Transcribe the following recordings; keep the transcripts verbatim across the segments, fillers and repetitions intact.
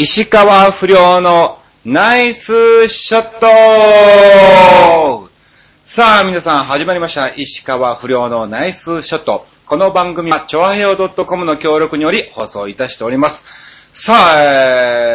石川不良のナイスショット。さあ皆さん始まりました、石川不良のナイスショット。この番組はチョアヘオ .com の協力により放送いたしております。さあ、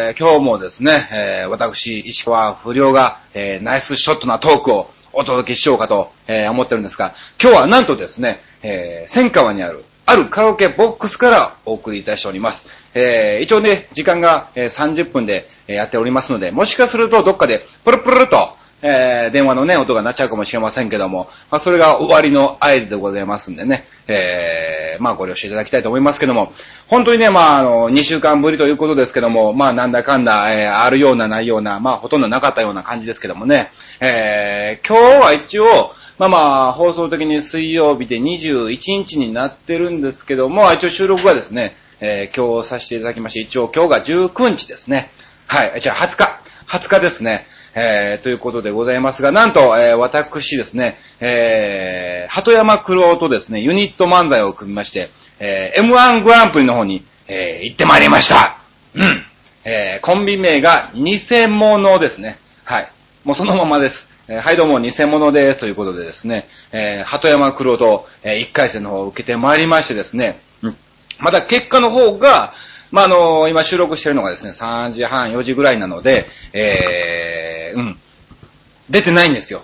えー、今日もですね、えー、私石川不良が、えー、ナイスショットなトークをお届けしようかと、えー、思ってるんですが、今日はなんとですね、えー、千川にあるあるカラオケボックスからお送りいたしております。えー、一応ね、時間がさんじゅっぷんでやっておりますので、もしかするとどっかでプルプルと、えー、電話のね、音が鳴っちゃうかもしれませんけども、まあ、それが終わりの合図でございますんでね、えー、まあご了承いただきたいと思いますけども、本当にね、まああの、にしゅうかんぶりということですけども、まあなんだかんだ、えー、あるようなないような、まあほとんどなかったような感じですけどもね、えー、今日は一応、まあまあ、放送的に水曜日でにじゅういちにちになってるんですけども、一応収録はですね、えー、今日させていただきまして、一応今日がじゅうくにちですね。はい、じゃあはつか、はつかですね、えー、ということでございますが、なんと、えー、私ですね、えー、鳩山九郎とですね、ユニット漫才を組みまして、えー、エムワン グランプリの方に、えー、行ってまいりました。うん。えー、コンビ名が偽物ですね。はい。もうそのままです。えー、はいどうも偽物ですということでですね、えー、鳩山九郎と、えー、いっかいせんの方を受けてまいりましてですね、うん、また結果の方が、まあ、あのー、今収録してるのがですね、さんじはん、よじぐらいなので、えー、うん、出てないんですよ。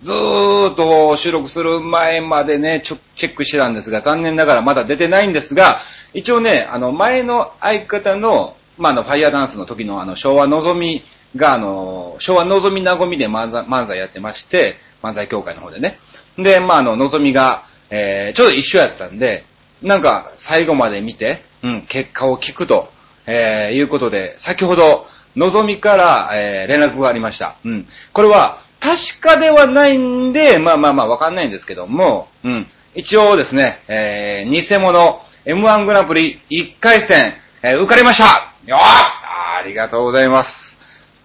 ずーっと収録する前までね、ちょ、チェックしてたんですが、残念ながらまだ出てないんですが、一応ね、あの、前の相方の、まあ、あの、ファイヤーダンスの時のあの、昭和のぞみ、が、あの、昭和のぞみなごみで漫才、漫才やってまして、漫才協会の方でね。で、まあ、あの、のぞみが、えー、ちょうど一緒やったんで、なんか、最後まで見て、うん、結果を聞くと、えー、いうことで、先ほど、のぞみから、えー、連絡がありました。うん。これは、確かではないんで、まあまあまあ、わかんないんですけども、うん。一応ですね、えー、偽物、エムワン グランプリいっかいせん、えー、受かりましたよっ あ, ありがとうございます。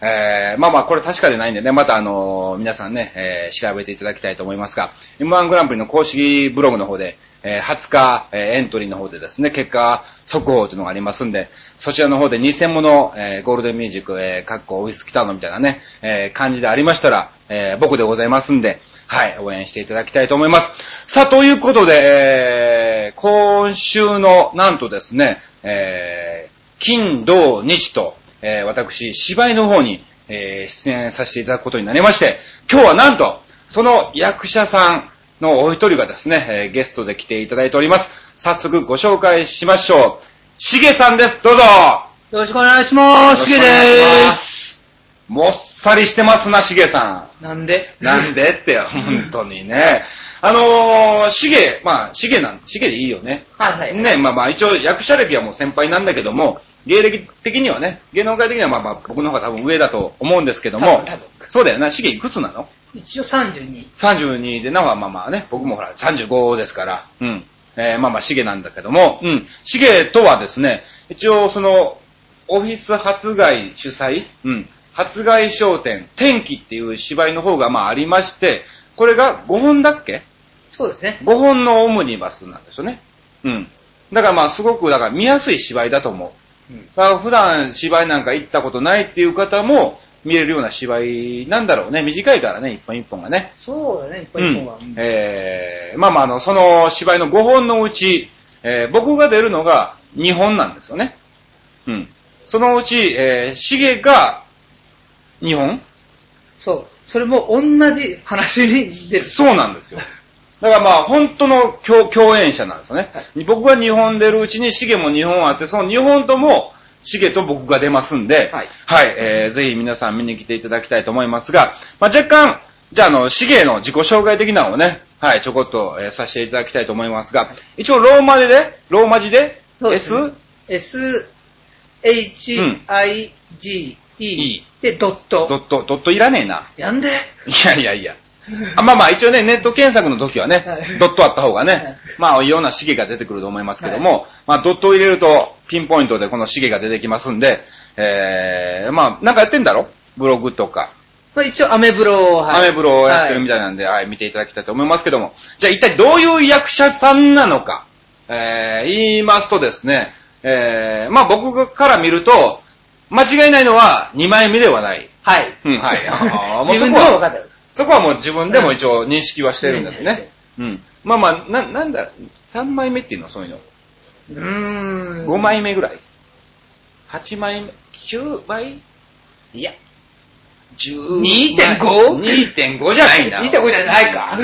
えー、まあまあこれ確かでないんでね、またあのー、皆さんね、えー、調べていただきたいと思いますが、 エムワン グランプリの公式ブログの方で、えー、はつか、えー、エントリーの方でですね、結果速報というのがありますんで、そちらの方で偽物、えー、ゴールデンミュージック、えー、かっこウィスキターのみたいなね、えー、感じでありましたら、えー、僕でございますんで、はい、応援していただきたいと思います。さあ、ということで、えー、今週のなんとですね、えー、金土日とえー、私、芝居の方に、えー、出演させていただくことになりまして、今日はなんと、その役者さんのお一人がですね、えー、ゲストで来ていただいております。早速ご紹介しましょう。しげさんです。どうぞ。よろしくお願いします。しげでーす。もっさりしてますな、しげさん。なんでなんでって、本当にね。あのー、しげ、まあ、しげなん、しげでいいよね。はいはい。ね、まあまあ、一応役者歴はもう先輩なんだけども、芸歴的にはね、芸能界的にはまあまあ僕の方が多分上だと思うんですけども、多分多分そうだよな、シゲいくつなの？一応さんじゅうに。さんじゅうにで、なんかまあまあね、僕もほらさんじゅうごですから、うん。えー、まあまあシゲなんだけども、うん。シゲとはですね、一応その、オフィス初街主催、うん。初街商店、天気っていう芝居の方がまあありまして、これがごほんだっけ？そうですね。ごほんのオムニバスなんですよね。うん。だからまあすごく、だから見やすい芝居だと思う。うん、普段芝居なんか行ったことないっていう方も見れるような芝居なんだろうね。短いからね、一本一本がね。そうだね、一本一本が。うん、えー、まあまあ、あの、その芝居のごほんのうち、えー、僕が出るのがにほんなんですよね。うん。そのうち、えー、シゲがにほん？そう。それも同じ話に出る。そうなんですよ。だからまあ本当の 共, 共演者なんですよね、はい。僕がにほん出るうちにシゲもにほんあって、そのにほんともシゲと僕が出ますんで、はい。はい、えー、ぜひ皆さん見に来ていただきたいと思いますが、まあ若干、じゃああの、シゲの自己紹介的なのをね、はい、ちょこっと、えー、させていただきたいと思いますが、はい、一応ローマ字で、ローマ字で、S? S, H, I, G, E でドット。ドット、ドットいらねえな。やんで？いやいやいや。あまあまあ一応ね、ネット検索の時はね、はい、ドットあった方がね、はい、まあいろんなシゲが出てくると思いますけども、はい、まあドットを入れるとピンポイントでこのシゲが出てきますんで、えー、まあなんかやってんだろ？ブログとか。まあ一応アメブロを、はい、アメブロをやってるみたいなんで、はい、はい、見ていただきたいと思いますけども、じゃあ一体どういう役者さんなのか、えー、言いますとですね、えー、まあ僕から見ると、間違いないのはにまいめではない。はい。うん、はい。ああ、もうそこは分かってる。そこはもう自分でも一応認識はしてるんですね。うん。まあまあ、な、なんだ、さんまいめっていうのはそういうの。うーん。ごまいめぐらい。はちまいめ、きゅうばい？いや。にてんご？ にてんご じゃないんだ。にてんご じゃないか。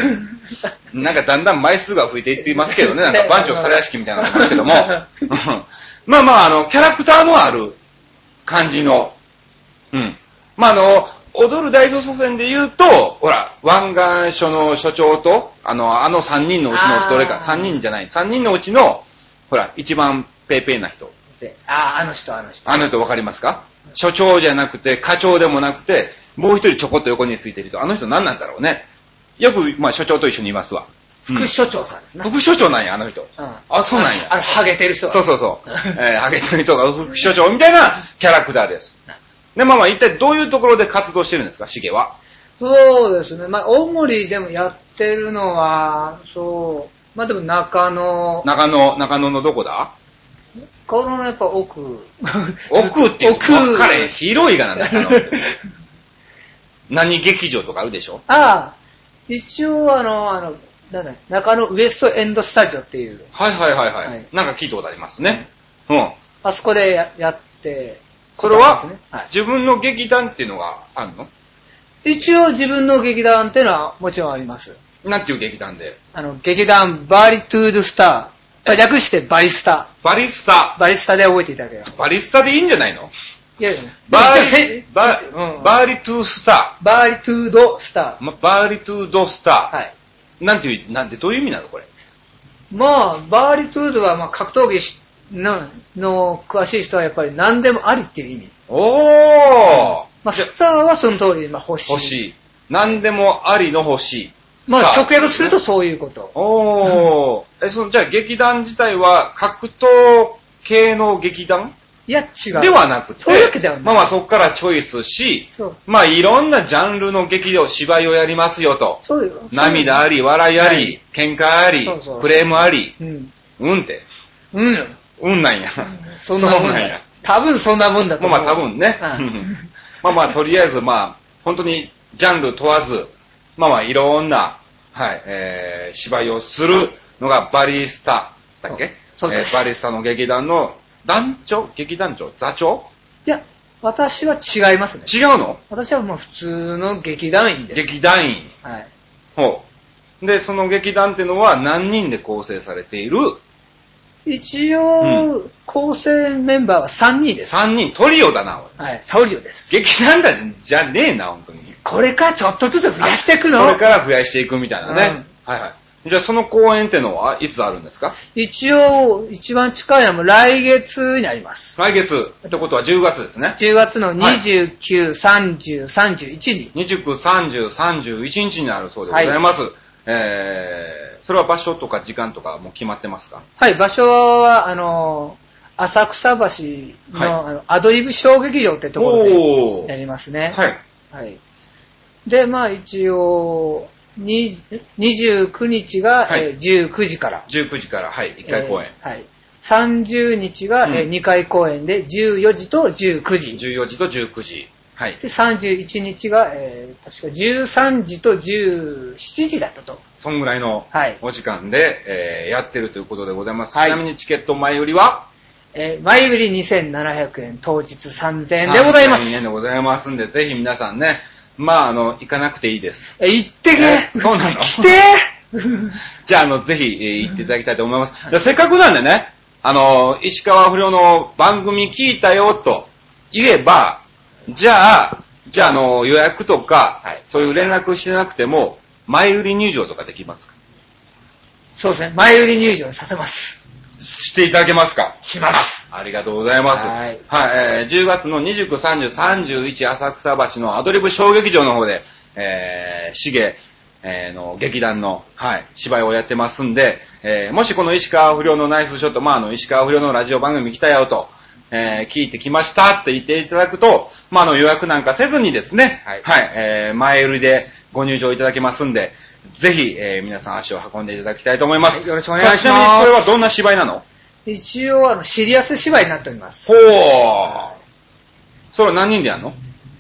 なんかだんだん枚数が増えていってますけどね。なんか番長皿屋敷みたいなのですけども。まあまあ、あの、キャラクターのある感じの。うん。まああの、踊る大捜査線で言うと、ほら、湾岸署の署長と、あの、あのさんにんのうちのどれか、さんにんじゃない、さんにんのうちの、ほら、一番ペーペーな人。ああ、あの人、あの人。あの人わかりますか？署長じゃなくて、課長でもなくて、もう一人ちょこっと横についてる人。あの人何なんだろうね。よく、まあ、署長と一緒にいますわ。副署長さんですね。副署長なんや、あの人。うん、あ、そうなんや。あの、ハゲてる人は。そうそうそう。えー、ハゲてる人が副署長みたいなキャラクターです。で、まあまあ、一体どういうところで活動してるんですか、シゲは。そうですね。まあ、大森でもやってるのは、そう。まあでも中野。中野、中野のどこだ？このやっぱ奥。奥っていうか、彼、広いがなんだから。何劇場とかあるでしょ？ああ。一応あの、あの、なんだ、中野ウエストエンドスタジオっていう。はいはいはいはい。はい、なんか聞いたことありますね。うん。うん、あそこで や, やって、それは、ね、はい、自分の劇団っていうのがあるの？一応自分の劇団っていうのはもちろんあります。なんていう劇団で？あの、劇団バリトゥードスター。略してバリスタ。バリスタ。バリスタで覚えていただければ。バリスタでいいんじゃないの？いやいや、バーリ、バー、バーリトゥースター。バーリトゥードスター。ま、バーリトゥードスター。はい。なんていう、なんて、どういう意味なのこれ？まあ、バーリトゥードは、まあ、格闘技し、の、の、詳しい人はやっぱり何でもありっていう意味。おー。まあ、スターはその通り、まあ、星。星。何でもありの星。まあ、直訳するとそういうこと。おー。え、その、じゃあ劇団自体は格闘系の劇団？いや、違う。ではなくて、そういうわけではない。まあまあそこからチョイスし、まあいろんなジャンルの劇で芝居をやりますよと。そうよ。涙あり、笑いあり、はい、喧嘩あり、そうそう、クレームあり、うん。うんって。うん。うんなんや。そんなもんなんや。多分そんなもんだと思う。まあまあ多分ね。まあまあとりあえずまあ、本当にジャンル問わず、まあまあいろんな、はい、えー、芝居をするのがバリスタだっけ？そうです、えー。バリスタの劇団の団長、劇団長、座長？いや、私は違いますね。違うの？私はもう普通の劇団員です。劇団員。はい。ほう。で、その劇団っていうのは何人で構成されている？一応、うん、構成メンバーはさんにんです。さんにん、トリオだな、はい、トリオです。劇団だじゃねえな、本当に。これからちょっとずつ増やしていくの？これから増やしていくみたいなね。うん、はいはい。じゃあその公演ってのはいつあるんですか？一応、一番近いのは来月にあります。来月ってことはじゅうがつですね。じゅうがつのにじゅうく、はい、さんじゅう、さんじゅういちに。にじゅうく、さんじゅう、さんじゅういちにちにあるそうでございます。はい、えー、それは場所とか時間とかもう決まってますか？はい、場所は、あの、浅草橋 の,、はい、あのアドリブ小劇場ってところでやりますね。はい。はい。で、まあ一応、にじゅうくにちが、はい、えー、じゅうくじから。じゅうくじから、はい、いっかい公演。えー、はい。さんじゅうにちが、うん、えー、にかい公演で、じゅうよじとじゅうくじ。じゅうよじとじゅうくじ。はい。で、さんじゅういちにちが、えー、確かじゅうさんじとじゅうしちじだったと。そんぐらいのお時間で、はい、えー、やってるということでございます。はい、ちなみにチケット前売りは、えー、前売りにせんななひゃくえん、当日さんぜんえんでございます。さんぜんえんでございますんで、ぜひ皆さんね、まあ、あの、行かなくていいです。え、行ってけ、えー、そうなの、来てじゃあ、あの、ぜひ、えー、行っていただきたいと思います。じゃあ、せっかくなんでね、あの、石川不良の番組聞いたよと言えば、じゃあ、じゃあ、あの、予約とか、はい、そういう連絡してなくても、前売り入場とかできますか？そうですね、前売り入場させます。していただけますか？します。ありがとうございます。はい。はい、えー、じゅうがつのにじゅうく、さんじゅう、さんじゅういち、浅草橋のアドリブ小劇場の方で、えー、しげ、えー、の劇団の、はい、芝居をやってますんで、えー、もしこの石川不良のナイスショット、まあ、あの、石川不良のラジオ番組来たよと、えー、聞いてきましたって言っていただくと、まあ、あの、予約なんかせずにですね、はい、はい、えー、前売りでご入場いただけますんで、ぜひ、えー、皆さん足を運んでいただきたいと思います。はい、よろしくお願いします。ちなみにこれはどんな芝居なの？一応あのシリアス芝居になっております。ほー。それは何人でやるの？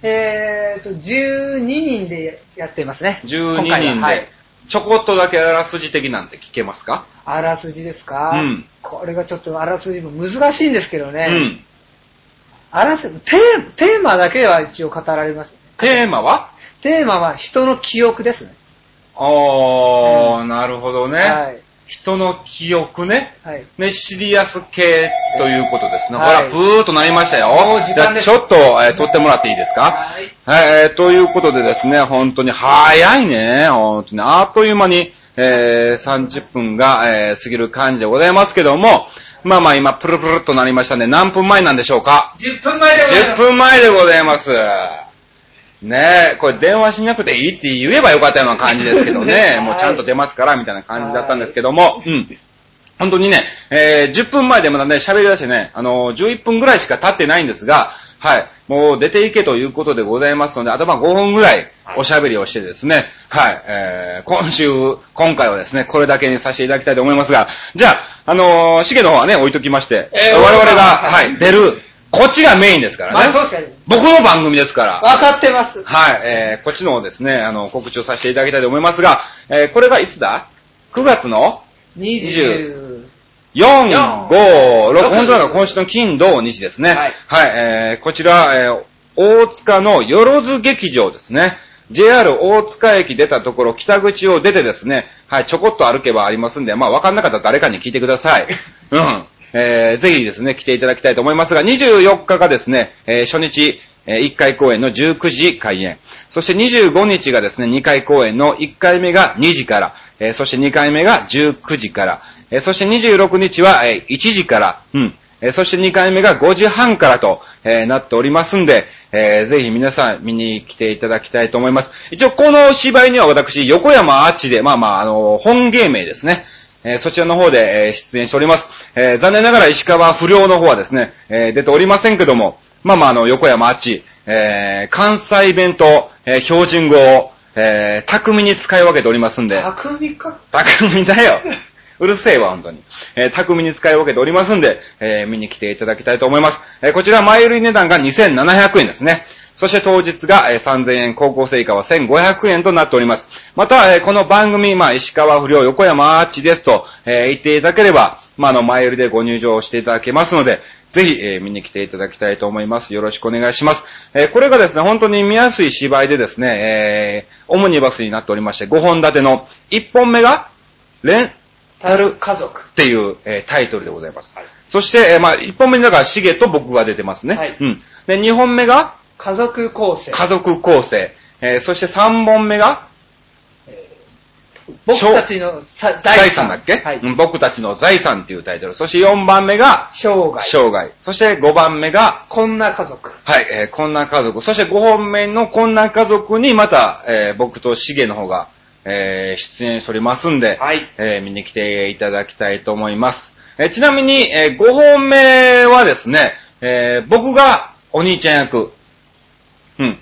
えーと、じゅうににんでやっていますね。じゅうににんで、はい、ちょこっとだけあらすじ的なんて聞けますか？あらすじですか、うん、これがちょっとあらすじも難しいんですけどね、うん、あらすテー、テーマだけは一応語られます。テーマは？テーマは人の記憶ですね。あー、うん、なるほどね、はい、人の記憶ね、はい、ね、シリアス系ということですね、はい、ほらブーっとなりましたよ、はい、じゃあちょっと、えー、撮ってもらっていいですか、はいはい、えー、ということでですね、本当に早いね、本当にあっという間に、えー、さんじゅっぷんが、えー、過ぎる感じでございますけども、まあまあ今プルプルっとなりましたね。何分前なんでしょうか？じゅっぷんまえでございます。じゅっぷんまえでございます。ねえ、これ電話しなくていいって言えばよかったような感じですけどね、はい、もうちゃんと出ますからみたいな感じだったんですけども、うん、本当にね、えー、じゅっぷんまえでまだね喋り出してね、あのー、じゅういっぷんぐらいしか経ってないんですが、はい、もう出ていけということでございますので、頭ごふんぐらいおしゃべりをしてですね、はい、えー、今週、今回はですね、これだけにさせていただきたいと思いますが、じゃあ、あのー、シゲの方はね、置いときまして、えー、我々が、はい、出る、こっちがメインですからね。まあ、そうです。僕の番組ですから。わかってます。はい、えー、こっちの方ですね、あの、告知をさせていただきたいと思いますが、えー、これがいつだ？ く 月のにじゅうよん、ご、ろく、本当は今週の金、土、日ですね。はい。はい、えー、こちら、えー、大塚のよろず劇場ですね。ジェイアール 大塚駅出たところ、北口を出てですね、はい、ちょこっと歩けばありますんで、まあ、わかんなかったら誰かに聞いてください。うん。えー、ぜひですね、来ていただきたいと思いますが、にじゅうよっかがですね、えー、初日、えー、いっかい公演のじゅうくじ開演。そしてにじゅうごにちがですね、にかい公演のいっかいめがにじから、えー、そしてにかいめがじゅうくじから、えー、そしてにじゅうろくにちは、えー、いちじから、うん、えー、そしてにかいめがごじはんからと、えー、なっておりますんで、えー、ぜひ皆さん見に来ていただきたいと思います。一応この芝居には私、横山アーチで、まあまあ、あのー、本芸名ですね。えー、そちらの方で、えー、出演しております、えー。残念ながら石川不良の方はですね、えー、出ておりませんけども、まあまああの横山あっち、えー、関西弁と、えー、標準語を、えー、巧みに使い分けておりますんで。巧みか。巧みだよ。うるせえわ本当に、えー。巧みに使い分けておりますんで、えー、見に来ていただきたいと思います。えー、こちら前売り値段がにせんななひゃくえんですね。そして当日がさんぜんえん、高校生以下はせんごひゃくえんとなっております。また、この番組、まあ、石川不良、横山アーチですと言っていただければ、まあ、あの、前売りでご入場していただけますので、ぜひ見に来ていただきたいと思います。よろしくお願いします。これがですね、本当に見やすい芝居でですね、オムニバスになっておりまして、ごほん立てのいっぽんめが、レンタル家族っていうタイトルでございます。はい、そして、まあ、いっぽんめにだから、シゲと僕が出てますね。はい、うん。で、にほんめが、家族構成。家族構成。えー、そしてさんぼんめが、えー、僕たちの財産。財産だっけ、はい、僕たちの財産っていうタイトル。そしてよんばんめが、生涯。生涯。そしてごばんめが、こんな家族。はい、えー、こんな家族。そしてごほんめのこんな家族にまた、えー、僕としげの方が、えー、出演しておりますんで、はい、えー、見に来ていただきたいと思います。えー、ちなみに、えー、ごほんめはですね、えー、僕がお兄ちゃん役。うん。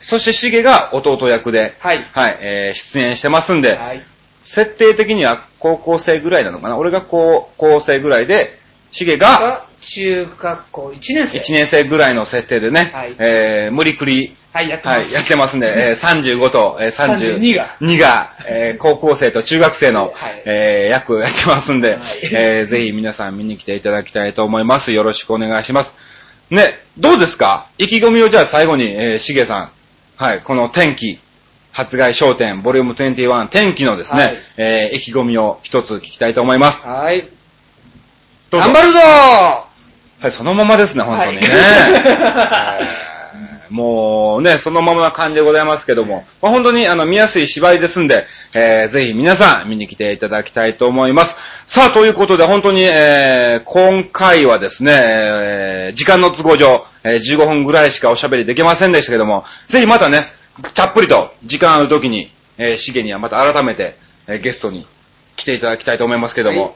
そしてシゲが弟役で、はい。はい、えー、出演してますんで、はい。設定的には高校生ぐらいなのかな？俺が高校生ぐらいで、シゲが、中学校いちねん生。いちねん生ぐらいの設定でね、はい。えー、無理くり、はい、やってます。はい、やってますんで、えー、さんじゅうごと、えー、さんじゅうにが、にが、えー、高校生と中学生の、はい、えー、役やってますんで、はい、えー、ぜひ皆さん見に来ていただきたいと思います。よろしくお願いします。ね、どうですか？意気込みをじゃあ最後に、えー、しげさん。はい、この天気、発売商店、ボリュームにじゅういち、天気のですね、はい、えー、意気込みを一つ聞きたいと思います。はい。頑張るぞー！はい、そのままですね、本当にね。はいえー、もうね、そのままな感じでございますけども、まあ、本当にあの見やすい芝居ですんで、えー、ぜひ皆さん見に来ていただきたいと思います。さあ、ということで本当に、えー、今回はですね、えー、時間の都合上、えー、じゅうごふんぐらいしかおしゃべりできませんでしたけども、ぜひまたね、たっぷりと時間あるときに、えー、シゲにはまた改めて、えー、ゲストに来ていただきたいと思いますけども、はい、よ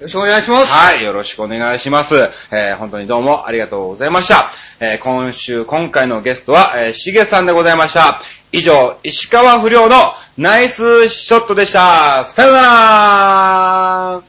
ろしくお願いします。はい、よろしくお願いします。えー、本当にどうもありがとうございました。えー、今週、今回のゲストは、えー、シゲさんでございました。以上、石川不良のナイスショットでした。さよなら。